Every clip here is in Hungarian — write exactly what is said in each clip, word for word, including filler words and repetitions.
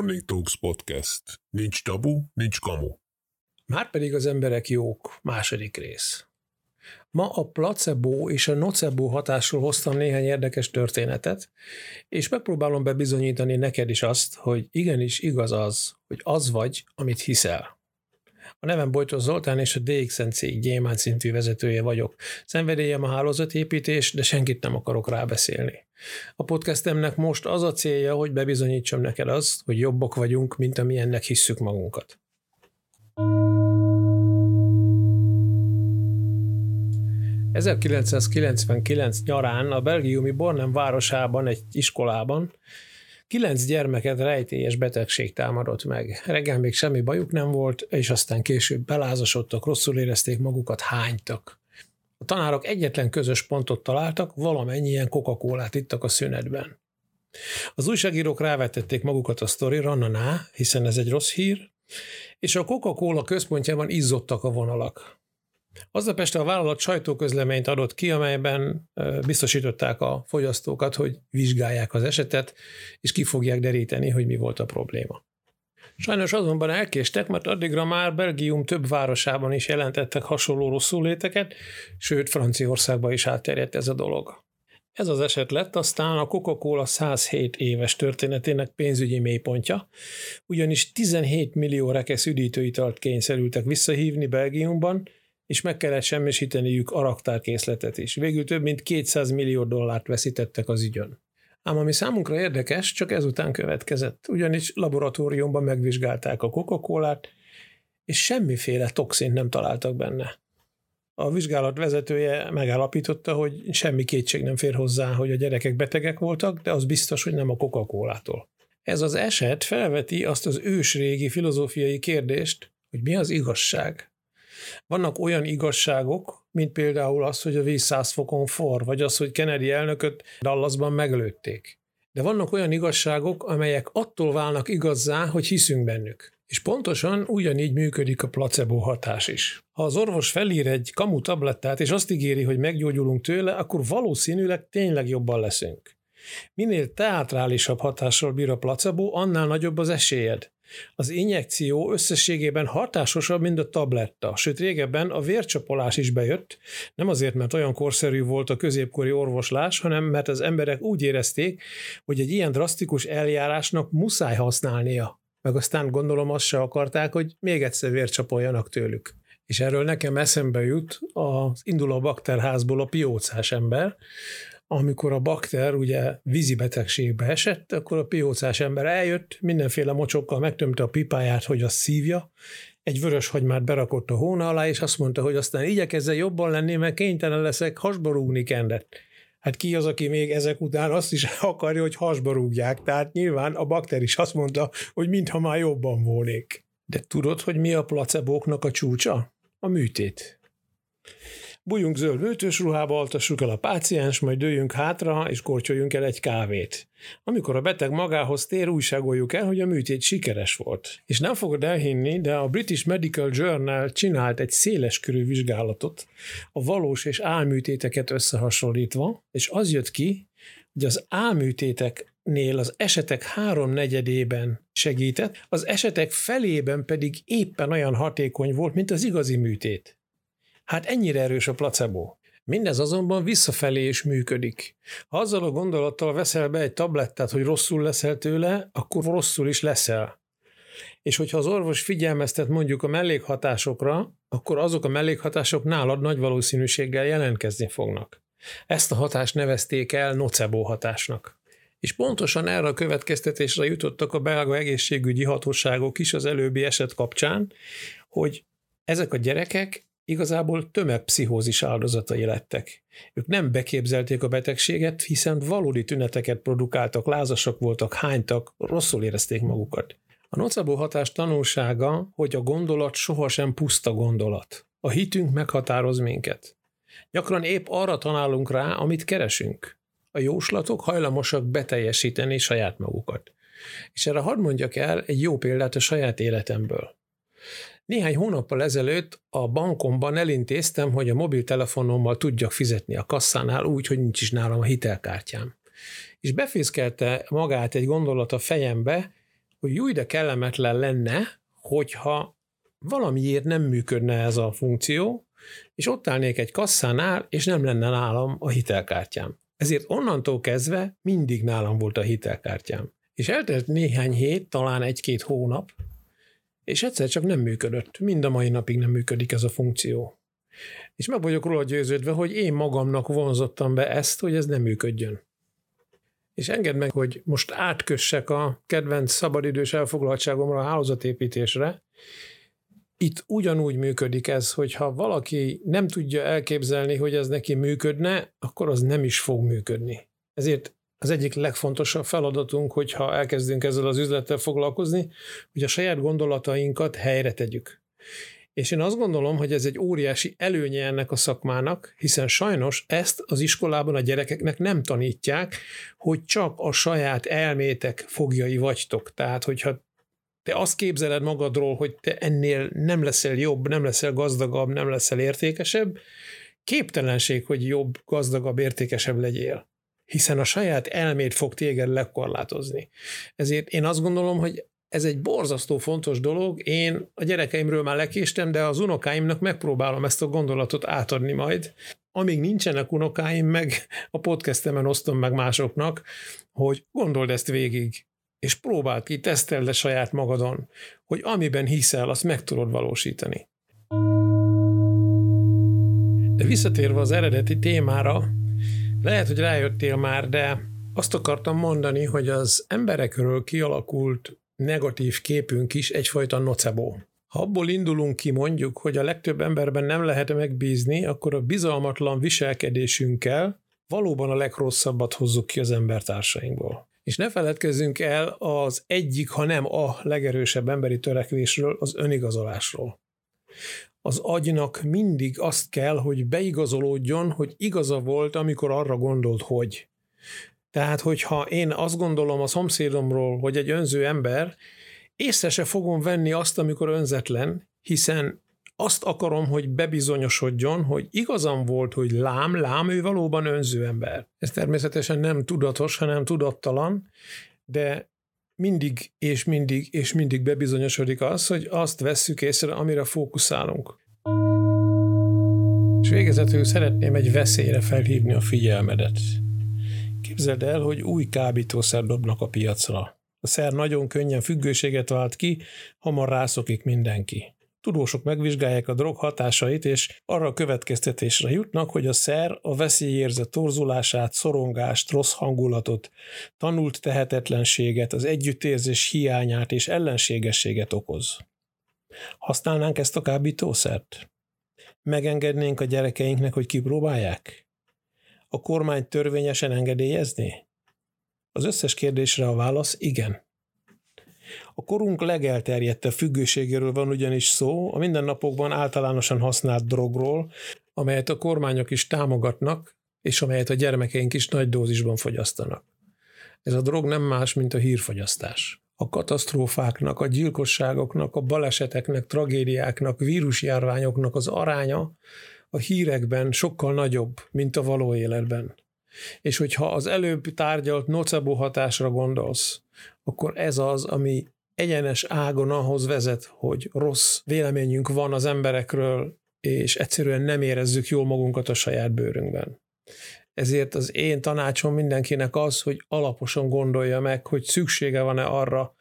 Morning Talks Podcast. Nincs tabu, nincs kamu. Márpedig az emberek jók. Második rész. Ma a placebo és a nocebo hatásról hoztam néhány érdekes történetet, és megpróbálom bebizonyítani neked is azt, hogy igenis igaz az, hogy az vagy, amit hiszel. A nevem Bojtos Zoltán, és a dé iksz en cég gyémánt szintű vezetője vagyok. Szenvedélyem a hálózatépítés, de senkit nem akarok rábeszélni. A podcastemnek most az a célja, hogy bebizonyítsam neked azt, hogy jobbak vagyunk, mint amilyennek hisszük magunkat. ezerkilencszázkilencvenkilenc nyarán a belgiumi Bornem városában egy iskolában kilenc gyermeket rejtélyes betegség támadott meg. Reggel még semmi bajuk nem volt, és aztán később belázasodtak, rosszul érezték magukat, hánytak. A tanárok egyetlen közös pontot találtak, valamennyien Coca-Colát ittak a szünetben. Az újságírók rávetették magukat a sztorira, na-na, hiszen ez egy rossz hír, és a Coca-Cola központjában izzottak a vonalak. Aznap este a vállalat sajtóközleményt adott ki, amelyben biztosították a fogyasztókat, hogy vizsgálják az esetet, és ki fogják deríteni, hogy mi volt a probléma. Sajnos azonban elkéstek, mert addigra már Belgium több városában is jelentettek hasonló rosszulléteket, sőt Franciaországba is átterjedt ez a dolog. Ez az eset lett aztán a Coca-Cola százhét éves történetének pénzügyi mélypontja, ugyanis tizenhét millió rekesz üdítőitalt kényszerültek visszahívni Belgiumban, és meg kellett semmisíteniük a raktárkészletet is. Végül több mint kétszáz millió dollárt veszítettek az ügyön. Ám ami számunkra érdekes, csak ezután következett. Ugyanis laboratóriumban megvizsgálták a Coca-Colát, és semmiféle toxint nem találtak benne. A vizsgálat vezetője megállapította, hogy semmi kétség nem fér hozzá, hogy a gyerekek betegek voltak, de az biztos, hogy nem a Coca-Colától. Ez az eset felveti azt az ősrégi filozófiai kérdést, hogy mi az igazság. Vannak olyan igazságok, mint például az, hogy a víz száz fokon forr, vagy az, hogy Kennedy elnököt Dallasban meglőtték. De vannak olyan igazságok, amelyek attól válnak igazzá, hogy hiszünk bennük. És pontosan ugyanígy működik a placebo hatás is. Ha az orvos felír egy kamu tablettát, és azt ígéri, hogy meggyógyulunk tőle, akkor valószínűleg tényleg jobban leszünk. Minél teátrálisabb hatással bír a placebo, annál nagyobb az esélyed. Az injekció összességében hatásosabb, mint a tabletta, sőt régebben a vércsapolás is bejött, nem azért, mert olyan korszerű volt a középkori orvoslás, hanem mert az emberek úgy érezték, hogy egy ilyen drasztikus eljárásnak muszáj használnia, meg aztán gondolom azt se akarták, hogy még egyszer vércsapoljanak tőlük. És erről nekem eszembe jut az Indul a Bakterházból a piócás ember. Amikor a bakter ugye vízi betegségbe esett, akkor a piócás ember eljött, mindenféle mocsokkal megtömte a pipáját, hogy azt szívja, egy vörös hagymát berakott a hóna alá, és azt mondta, hogy aztán igyekezzen jobban lenni, mert kénytelen leszek hasba rúgni Kendet. Hát ki az, aki még ezek után azt is akarja, hogy hasba rúgják, tehát nyilván a bakter is azt mondta, hogy mintha már jobban volnék. De tudod, hogy mi a placebóknak a csúcsa? A műtét. Bújjunk zöld műtős ruhába, altassuk el a páciens, majd dőljünk hátra, és kortyoljunk el egy kávét. Amikor a beteg magához tér, újságoljuk el, hogy a műtét sikeres volt. És nem fogod elhinni, de a British Medical Journal csinált egy széleskörű vizsgálatot, a valós és álműtéteket összehasonlítva, és az jött ki, hogy az álműtéteknél az esetek háromnegyedében segített, az esetek felében pedig éppen olyan hatékony volt, mint az igazi műtét. Hát ennyire erős a placebo. Mindez azonban visszafelé is működik. Ha azzal a gondolattal veszel be egy tablettát, hogy rosszul leszel tőle, akkor rosszul is leszel. És hogyha az orvos figyelmeztet mondjuk a mellékhatásokra, akkor azok a mellékhatások nálad nagy valószínűséggel jelentkezni fognak. Ezt a hatást nevezték el nocebo hatásnak. És pontosan erre a következtetésre jutottak a belga egészségügyi hatóságok is az előbbi eset kapcsán, hogy ezek a gyerekek igazából tömegpszichózis áldozatai lettek. Ők nem beképzelték a betegséget, hiszen valódi tüneteket produkáltak, lázasak voltak, hánytak, rosszul érezték magukat. A nocebo hatás tanulsága, hogy a gondolat sohasem puszta gondolat. A hitünk meghatároz minket. Gyakran épp arra tanálunk rá, amit keresünk. A jóslatok hajlamosak beteljesíteni saját magukat. És erre hadd mondjak el egy jó példát a saját életemből. Néhány hónappal ezelőtt a bankomban elintéztem, hogy a mobiltelefonommal tudjak fizetni a kasszánál úgy, hogy nincs is nálam a hitelkártyám. És befészkelte magát egy gondolat a fejembe, hogy jó ide kellemetlen lenne, hogyha valamiért nem működne ez a funkció, és ott állnék egy kasszánál, és nem lenne nálam a hitelkártyám. Ezért onnantól kezdve mindig nálam volt a hitelkártyám. És eltelt néhány hét, talán egy-két hónap, és egyszer csak nem működött. Mind a mai napig nem működik ez a funkció. És meg vagyok róla győződve, hogy én magamnak vonzottam be ezt, hogy ez nem működjön. És engedd meg, hogy most átkössek a kedvenc szabadidős elfoglaltságomra, a hálózatépítésre. Itt ugyanúgy működik ez, hogyha valaki nem tudja elképzelni, hogy ez neki működne, akkor az nem is fog működni. Ezért az egyik legfontosabb feladatunk, hogyha elkezdünk ezzel az üzlettel foglalkozni, hogy a saját gondolatainkat helyre tegyük. És én azt gondolom, hogy ez egy óriási előnye ennek a szakmának, hiszen sajnos ezt az iskolában a gyerekeknek nem tanítják, hogy csak a saját elmétek fogjai vagytok. Tehát, hogyha te azt képzeled magadról, hogy te ennél nem leszel jobb, nem leszel gazdagabb, nem leszel értékesebb, képtelenség, hogy jobb, gazdagabb, értékesebb legyél. Hiszen a saját elmét fog téged lekorlátozni. Ezért én azt gondolom, hogy ez egy borzasztó fontos dolog, én a gyerekeimről már lekéstem, de az unokáimnak megpróbálom ezt a gondolatot átadni majd. Amíg nincsenek unokáim, meg a podcastemen osztom meg másoknak, hogy gondold ezt végig, és próbáld ki, teszteld le saját magadon, hogy amiben hiszel, azt meg tudod valósítani. De visszatérve az eredeti témára, lehet, hogy rájöttél már, de azt akartam mondani, hogy az emberekről kialakult negatív képünk is egyfajta nocebo. Ha abból indulunk ki, mondjuk, hogy a legtöbb emberben nem lehet megbízni, akkor a bizalmatlan viselkedésünkkel valóban a legrosszabbat hozzuk ki az embertársainkból. És ne feledkezzünk el az egyik, ha nem a legerősebb emberi törekvésről, az önigazolásról. Az agynak mindig azt kell, hogy beigazolódjon, hogy igaza volt, amikor arra gondolt, hogy. Tehát, hogyha én azt gondolom a szomszédomról, hogy egy önző ember, észre se fogom venni azt, amikor önzetlen, hiszen azt akarom, hogy bebizonyosodjon, hogy igazam volt, hogy lám, lám, ő valóban önző ember. Ez természetesen nem tudatos, hanem tudattalan, de mindig és mindig és mindig bebizonyosodik az, hogy azt vesszük észre, amire fókuszálunk. És végezetül szeretném egy veszélyre felhívni a figyelmedet. Képzeld el, hogy új kábítószer dobnak a piacra. A szer nagyon könnyen függőséget vált ki, hamar rászokik mindenki. Tudósok megvizsgálják a drog hatásait, és arra a következtetésre jutnak, hogy a szer a veszélyérzet torzulását, szorongást, rossz hangulatot, tanult tehetetlenséget, az együttérzés hiányát és ellenségességet okoz. Használnánk ezt a kábítószert? Megengednénk a gyerekeinknek, hogy kipróbálják? A kormány törvényesen engedélyezné? Az összes kérdésre a válasz igen. A korunk legelterjedtebb függőségéről van ugyanis szó, a mindennapokban általánosan használt drogról, amelyet a kormányok is támogatnak, és amelyet a gyermekeink is nagy dózisban fogyasztanak. Ez a drog nem más, mint a hírfogyasztás. A katasztrófáknak, a gyilkosságoknak, a baleseteknek, tragédiáknak, vírusjárványoknak az aránya a hírekben sokkal nagyobb, mint a való életben. És hogyha az előbb tárgyalt nocebo hatásra gondolsz, akkor ez az, ami egyenes ágon ahhoz vezet, hogy rossz véleményünk van az emberekről, és egyszerűen nem érezzük jól magunkat a saját bőrünkben. Ezért az én tanácsom mindenkinek az, hogy alaposan gondolja meg, hogy szüksége van-e arra,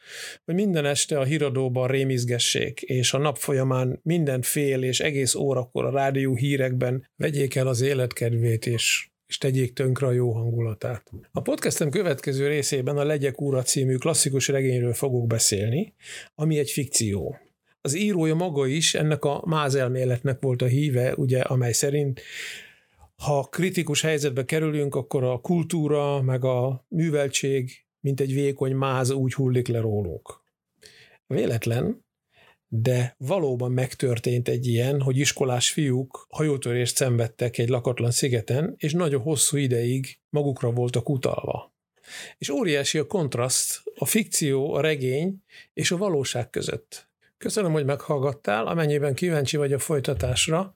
hogy minden este a híradóban rémizgessék, és a nap folyamán minden fél és egész órakor a rádió hírekben vegyék el az életkedvét is, és tegyék tönkre a jó hangulatát. A podcastem következő részében a Legyek Ura című klasszikus regényről fogok beszélni, ami egy fikció. Az írója maga is ennek a mázelméletnek volt a híve, ugye, amely szerint ha kritikus helyzetbe kerülünk, akkor a kultúra meg a műveltség, mint egy vékony máz, úgy hullik le rólunk. Véletlen, de valóban megtörtént egy ilyen, hogy iskolás fiúk hajótörést szenvedtek egy lakatlan szigeten, és nagyon hosszú ideig magukra voltak utalva. És óriási a kontraszt, a fikció, a regény és a valóság között. Köszönöm, hogy meghallgattál, amennyiben kíváncsi vagy a folytatásra,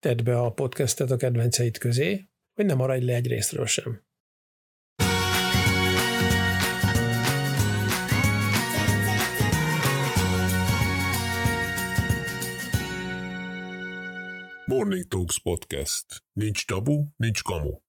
tedd be a podcastet a kedvenceid közé, hogy ne maradj le egy részről sem. Morning Talks Podcast. Nincs tabu, nincs kamu.